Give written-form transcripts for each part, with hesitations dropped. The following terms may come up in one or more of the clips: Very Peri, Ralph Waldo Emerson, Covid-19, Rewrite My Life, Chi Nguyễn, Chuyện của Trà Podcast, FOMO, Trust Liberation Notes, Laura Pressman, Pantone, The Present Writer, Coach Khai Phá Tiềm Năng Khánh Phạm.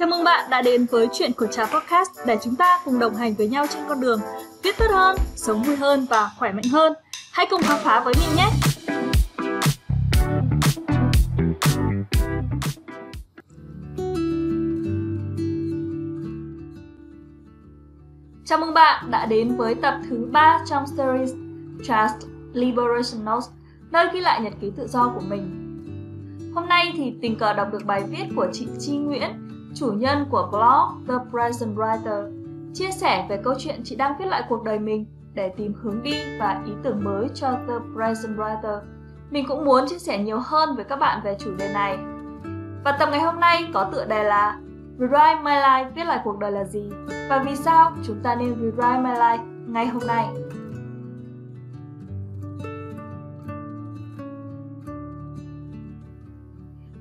Chào mừng bạn đã đến với Chuyện của Trà Podcast để chúng ta cùng đồng hành với nhau trên con đường viết tốt hơn, sống vui hơn và khỏe mạnh hơn. Hãy cùng khám phá với mình nhé! Chào mừng bạn đã đến với tập thứ 3 trong series Trust Liberation Notes, nơi ghi lại nhật ký tự do của mình. Hôm nay thì tình cờ đọc được bài viết của chị Chi Nguyễn, chủ nhân của blog The Present Writer, chia sẻ về câu chuyện chị đang viết lại cuộc đời mình để tìm hướng đi và ý tưởng mới cho The Present Writer. Mình cũng muốn chia sẻ nhiều hơn với các bạn về chủ đề này. Và tập ngày hôm nay có tựa đề là Rewrite My Life, viết lại cuộc đời là gì? Và vì sao chúng ta nên Rewrite My Life ngay hôm nay?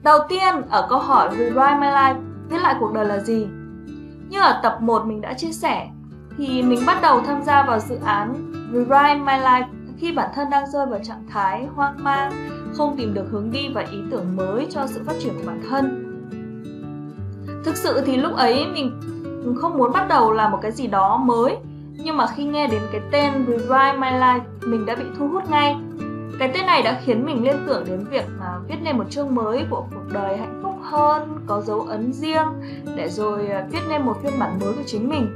Đầu tiên, ở câu hỏi Rewrite My Life, viết lại cuộc đời là gì? Như ở tập 1 mình đã chia sẻ, thì mình bắt đầu tham gia vào dự án Rewrite My Life khi bản thân đang rơi vào trạng thái hoang mang, không tìm được hướng đi và ý tưởng mới cho sự phát triển của bản thân. Thực sự thì lúc ấy mình không muốn bắt đầu làm một cái gì đó mới, nhưng mà khi nghe đến cái tên Rewrite My Life, mình đã bị thu hút ngay. Cái tên này đã khiến mình liên tưởng đến việc viết nên một chương mới của cuộc đời hạnh phúc hơn, có dấu ấn riêng, để rồi viết nên một phiên bản mới của chính mình.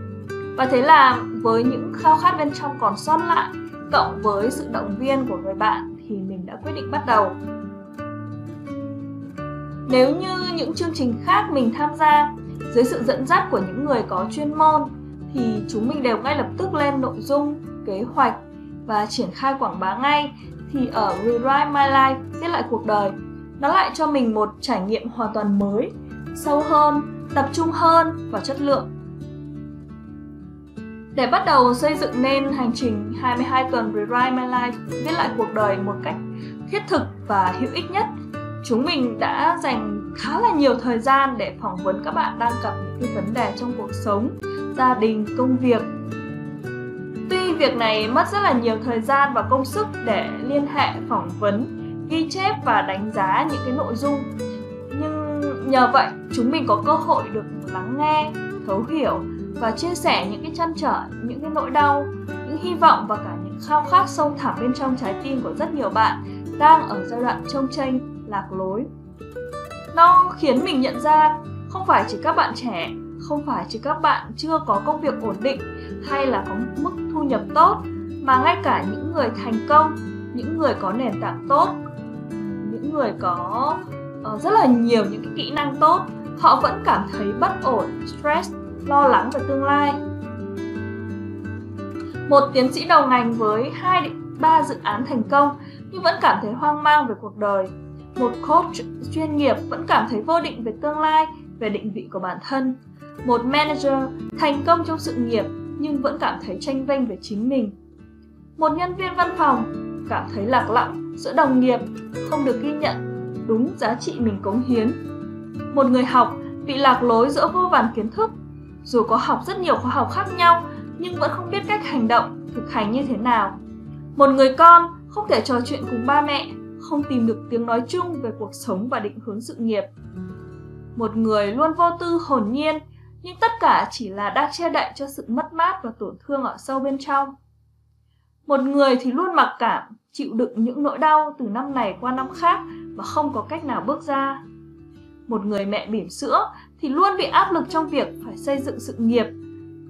Và thế là với những khao khát bên trong còn sót lại, cộng với sự động viên của người bạn, thì mình đã quyết định bắt đầu. Nếu như những chương trình khác mình tham gia, dưới sự dẫn dắt của những người có chuyên môn, thì chúng mình đều ngay lập tức lên nội dung, kế hoạch và triển khai quảng bá ngay, thì ở Rewrite My Life, viết lại cuộc đời, nó lại cho mình một trải nghiệm hoàn toàn mới, sâu hơn, tập trung hơn và chất lượng. Để bắt đầu xây dựng nên hành trình 22 tuần Rewrite My Life, viết lại cuộc đời một cách thiết thực và hữu ích nhất, chúng mình đã dành khá là nhiều thời gian để phỏng vấn các bạn đang gặp những cái vấn đề trong cuộc sống, gia đình, công việc. Tuy việc này mất rất là nhiều thời gian và công sức để liên hệ, phỏng vấn, ghi chép và đánh giá những cái nội dung, nhưng nhờ vậy chúng mình có cơ hội được lắng nghe, thấu hiểu và chia sẻ những cái trăn trở, những cái nỗi đau, những hy vọng và cả những khao khát sâu thẳm bên trong trái tim của rất nhiều bạn đang ở giai đoạn chông chênh, lạc lối. Nó khiến mình nhận ra không phải chỉ các bạn trẻ, không phải chỉ các bạn chưa có công việc ổn định hay là có mức thu nhập tốt, mà ngay cả những người thành công, những người có nền tảng tốt, những người có rất là nhiều những cái kỹ năng tốt, họ vẫn cảm thấy bất ổn, stress, lo lắng về tương lai. Một tiến sĩ đầu ngành với 2-3 dự án thành công nhưng vẫn cảm thấy hoang mang về cuộc đời. Một coach chuyên nghiệp vẫn cảm thấy vô định về tương lai, về định vị của bản thân. Một manager thành công trong sự nghiệp nhưng vẫn cảm thấy tranh vênh về chính mình. Một nhân viên văn phòng cảm thấy lạc lõng giữa đồng nghiệp, không được ghi nhận đúng giá trị mình cống hiến. Một người học bị lạc lối giữa vô vàn kiến thức, dù có học rất nhiều khóa học khác nhau nhưng vẫn không biết cách hành động, thực hành như thế nào. Một người con không thể trò chuyện cùng ba mẹ, không tìm được tiếng nói chung về cuộc sống và định hướng sự nghiệp. Một người luôn vô tư, hồn nhiên, nhưng tất cả chỉ là đang che đậy cho sự mất mát và tổn thương ở sâu bên trong. Một người thì luôn mặc cảm, chịu đựng những nỗi đau từ năm này qua năm khác mà không có cách nào bước ra. Một người mẹ bỉm sữa thì luôn bị áp lực trong việc phải xây dựng sự nghiệp,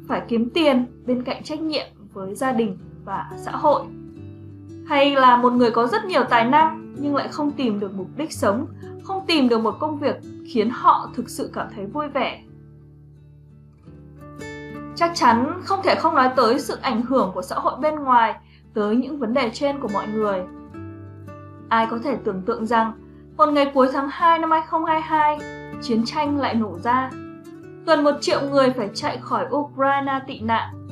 phải kiếm tiền bên cạnh trách nhiệm với gia đình và xã hội. Hay là một người có rất nhiều tài năng nhưng lại không tìm được mục đích sống, không tìm được một công việc khiến họ thực sự cảm thấy vui vẻ. Chắc chắn không thể không nói tới sự ảnh hưởng của xã hội bên ngoài tới những vấn đề trên của mọi người. Ai có thể tưởng tượng rằng một ngày cuối tháng 2 năm 2022, chiến tranh lại nổ ra. Gần 1 triệu người phải chạy khỏi Ukraine tị nạn.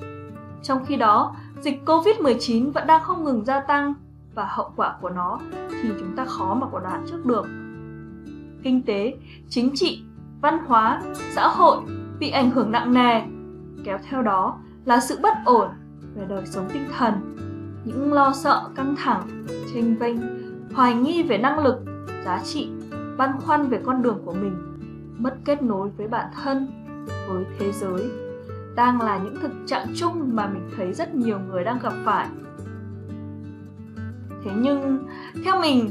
Trong khi đó, dịch Covid-19 vẫn đang không ngừng gia tăng và hậu quả của nó thì chúng ta khó mà có đoán trước được. Kinh tế, chính trị, văn hóa, xã hội bị ảnh hưởng nặng nề, kéo theo đó là sự bất ổn về đời sống tinh thần, những lo sợ, căng thẳng, chênh vênh, hoài nghi về năng lực, giá trị, băn khoăn về con đường của mình, mất kết nối với bản thân, với thế giới, đang là những thực trạng chung mà mình thấy rất nhiều người đang gặp phải. Thế nhưng, theo mình,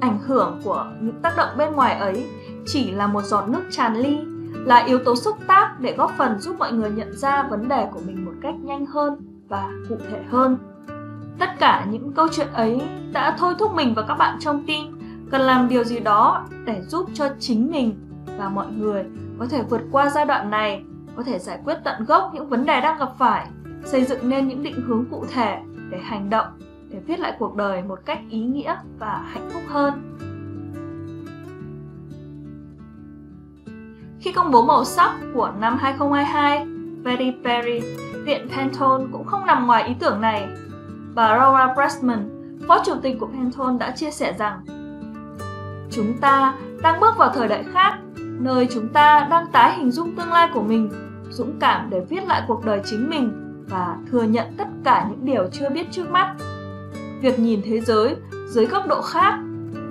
ảnh hưởng của những tác động bên ngoài ấy chỉ là một giọt nước tràn ly, là yếu tố xúc tác để góp phần giúp mọi người nhận ra vấn đề của mình một cách nhanh hơn và cụ thể hơn. Tất cả những câu chuyện ấy đã thôi thúc mình và các bạn trong team cần làm điều gì đó để giúp cho chính mình và mọi người có thể vượt qua giai đoạn này, có thể giải quyết tận gốc những vấn đề đang gặp phải, xây dựng nên những định hướng cụ thể để hành động, để viết lại cuộc đời một cách ý nghĩa và hạnh phúc hơn. Khi công bố màu sắc của năm 2022, Very Peri, Viện Pantone cũng không nằm ngoài ý tưởng này. Bà Laura Pressman, Phó Chủ tịch của Pantone đã chia sẻ rằng: "Chúng ta đang bước vào thời đại khác, nơi chúng ta đang tái hình dung tương lai của mình, dũng cảm để viết lại cuộc đời chính mình và thừa nhận tất cả những điều chưa biết trước mắt. Việc nhìn thế giới dưới góc độ khác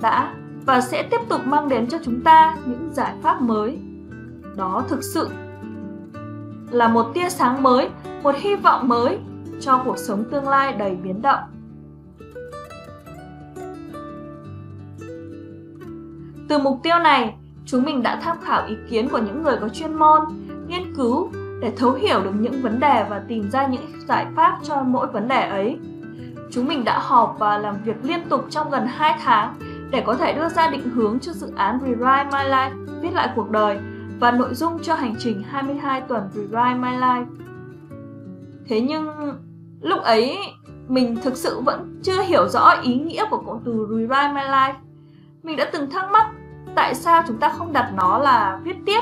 đã và sẽ tiếp tục mang đến cho chúng ta những giải pháp mới. Đó thực sự là một tia sáng mới, một hy vọng mới cho cuộc sống tương lai đầy biến động." Từ mục tiêu này, chúng mình đã tham khảo ý kiến của những người có chuyên môn, nghiên cứu để thấu hiểu được những vấn đề và tìm ra những giải pháp cho mỗi vấn đề ấy. Chúng mình đã họp và làm việc liên tục trong gần 2 tháng để có thể đưa ra định hướng cho dự án Rewrite My Life, viết lại cuộc đời, và nội dung cho hành trình 22 tuần Rewrite My Life. Thế nhưng, lúc ấy mình thực sự vẫn chưa hiểu rõ ý nghĩa của cụm từ Rewrite My Life. Mình đã từng thắc mắc tại sao chúng ta không đặt nó là viết tiếp,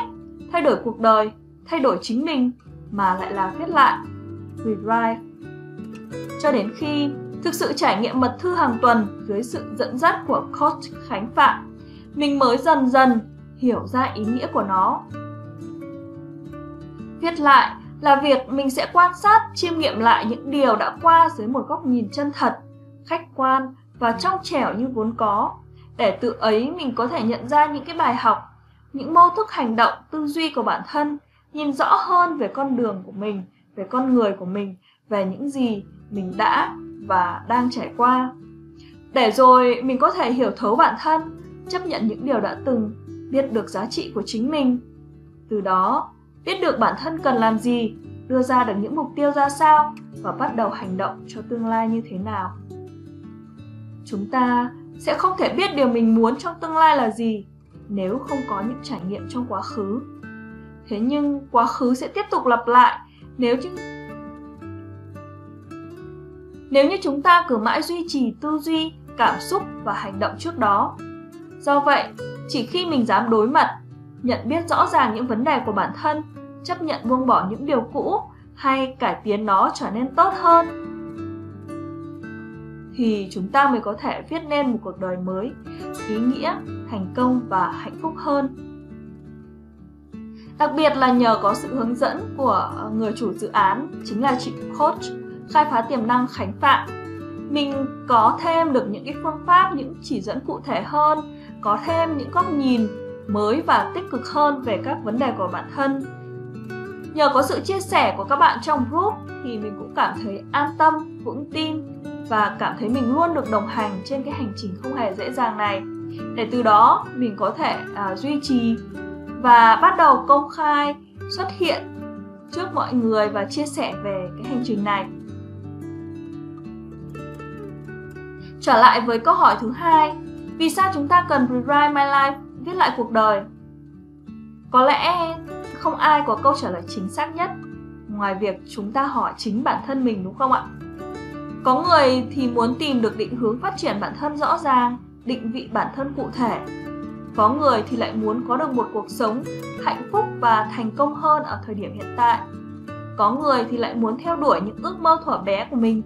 thay đổi cuộc đời, thay đổi chính mình, mà lại là viết lại, Rewrite. Cho đến khi thực sự trải nghiệm mật thư hàng tuần dưới sự dẫn dắt của Coach Khánh Phạm, mình mới dần dần hiểu ra ý nghĩa của nó. Viết lại là việc mình sẽ quan sát, chiêm nghiệm lại những điều đã qua dưới một góc nhìn chân thật, khách quan và trong trẻo như vốn có, để từ ấy mình có thể nhận ra những cái bài học, những mô thức hành động, tư duy của bản thân, nhìn rõ hơn về con đường của mình, về con người của mình, về những gì mình đã và đang trải qua. Để rồi mình có thể hiểu thấu bản thân, chấp nhận những điều đã từng, biết được giá trị của chính mình. Từ đó, biết được bản thân cần làm gì, đưa ra được những mục tiêu ra sao và bắt đầu hành động cho tương lai như thế nào. Chúng ta sẽ không thể biết điều mình muốn trong tương lai là gì nếu không có những trải nghiệm trong quá khứ. Thế nhưng quá khứ sẽ tiếp tục lặp lại nếu như chúng ta cứ mãi duy trì tư duy, cảm xúc và hành động trước đó. Do vậy, chỉ khi mình dám đối mặt, nhận biết rõ ràng những vấn đề của bản thân, chấp nhận buông bỏ những điều cũ hay cải tiến nó trở nên tốt hơn, thì chúng ta mới có thể viết nên một cuộc đời mới, ý nghĩa, thành công và hạnh phúc hơn. Đặc biệt là nhờ có sự hướng dẫn của người chủ dự án, chính là chị Coach Khai Phá Tiềm Năng Khánh Phạm, mình có thêm được những cái phương pháp, những chỉ dẫn cụ thể hơn, có thêm những góc nhìn mới và tích cực hơn về các vấn đề của bản thân. Nhờ có sự chia sẻ của các bạn trong group thì mình cũng cảm thấy an tâm, vững tin và cảm thấy mình luôn được đồng hành trên cái hành trình không hề dễ dàng này. Để từ đó mình có thể duy trì và bắt đầu công khai xuất hiện trước mọi người và chia sẻ về cái hành trình này. Trở lại với câu hỏi thứ 2, vì sao chúng ta cần Rewrite My Life, viết lại cuộc đời? Có lẽ không ai có câu trả lời chính xác nhất, ngoài việc chúng ta hỏi chính bản thân mình, đúng không ạ? Có người thì muốn tìm được định hướng phát triển bản thân rõ ràng, định vị bản thân cụ thể. Có người thì lại muốn có được một cuộc sống hạnh phúc và thành công hơn ở thời điểm hiện tại. Có người thì lại muốn theo đuổi những ước mơ thuở bé của mình,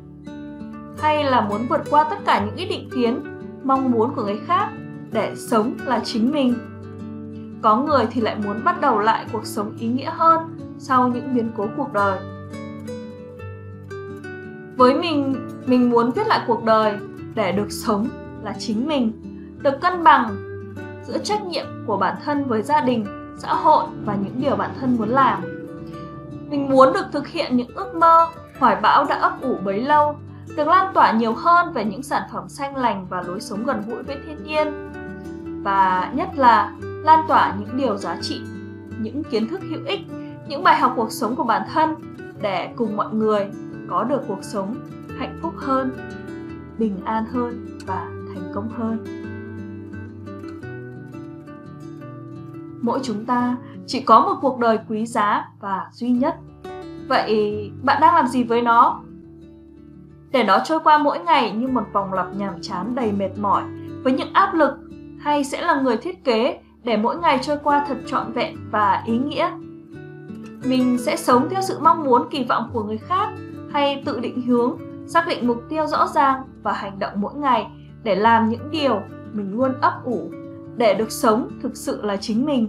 hay là muốn vượt qua tất cả những ý định kiến, mong muốn của người khác để sống là chính mình. Có người thì lại muốn bắt đầu lại cuộc sống ý nghĩa hơn sau những biến cố cuộc đời. Với mình muốn viết lại cuộc đời để được sống là chính mình, được cân bằng giữa trách nhiệm của bản thân với gia đình, xã hội và những điều bản thân muốn làm. Mình muốn được thực hiện những ước mơ, hoài bão đã ấp ủ bấy lâu, được lan tỏa nhiều hơn về những sản phẩm xanh lành và lối sống gần gũi với thiên nhiên. Và nhất là lan tỏa những điều giá trị, những kiến thức hữu ích, những bài học cuộc sống của bản thân để cùng mọi người có được cuộc sống hạnh phúc hơn, bình an hơn và thành công hơn. Mỗi chúng ta chỉ có một cuộc đời quý giá và duy nhất. Vậy bạn đang làm gì với nó? Để nó trôi qua mỗi ngày như một vòng lặp nhàm chán đầy mệt mỏi với những áp lực, hay sẽ là người thiết kế để mỗi ngày trôi qua thật trọn vẹn và ý nghĩa? Mình sẽ sống theo sự mong muốn kỳ vọng của người khác hay tự định hướng, xác định mục tiêu rõ ràng và hành động mỗi ngày để làm những điều mình luôn ấp ủ, để được sống thực sự là chính mình.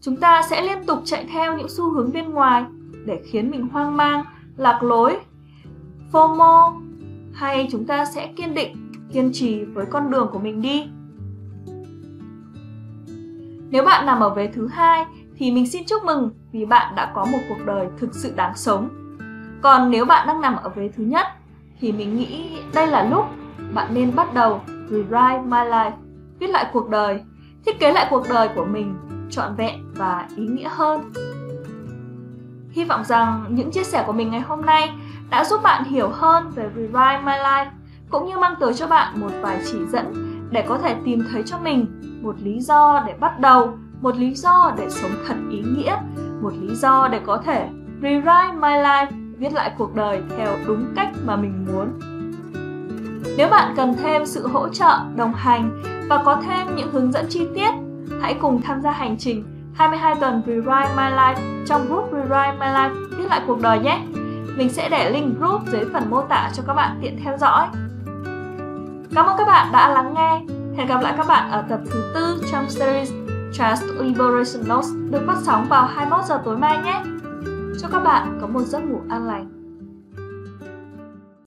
Chúng ta sẽ liên tục chạy theo những xu hướng bên ngoài để khiến mình hoang mang, lạc lối, FOMO, hay chúng ta sẽ kiên định, kiên trì với con đường của mình đi. Nếu bạn nằm ở vế thứ hai thì mình xin chúc mừng vì bạn đã có một cuộc đời thực sự đáng sống. Còn nếu bạn đang nằm ở vế thứ nhất thì mình nghĩ đây là lúc bạn nên bắt đầu Rewrite My Life, viết lại cuộc đời, thiết kế lại cuộc đời của mình trọn vẹn và ý nghĩa hơn. Hy vọng rằng những chia sẻ của mình ngày hôm nay đã giúp bạn hiểu hơn về Rewrite My Life, cũng như mang tới cho bạn một vài chỉ dẫn để có thể tìm thấy cho mình một lý do để bắt đầu, một lý do để sống thật ý nghĩa, một lý do để có thể Rewrite My Life, viết lại cuộc đời theo đúng cách mà mình muốn. Nếu bạn cần thêm sự hỗ trợ, đồng hành và có thêm những hướng dẫn chi tiết, hãy cùng tham gia hành trình 22 tuần Rewrite My Life trong group Rewrite My Life, viết lại cuộc đời nhé. Mình sẽ để link group dưới phần mô tả cho các bạn tiện theo dõi. Cảm ơn các bạn đã lắng nghe. Hẹn gặp lại các bạn ở tập thứ 4 trong series Trust Liberation Notes được phát sóng vào 21 giờ tối mai nhé. Chúc các bạn có một giấc ngủ an lành.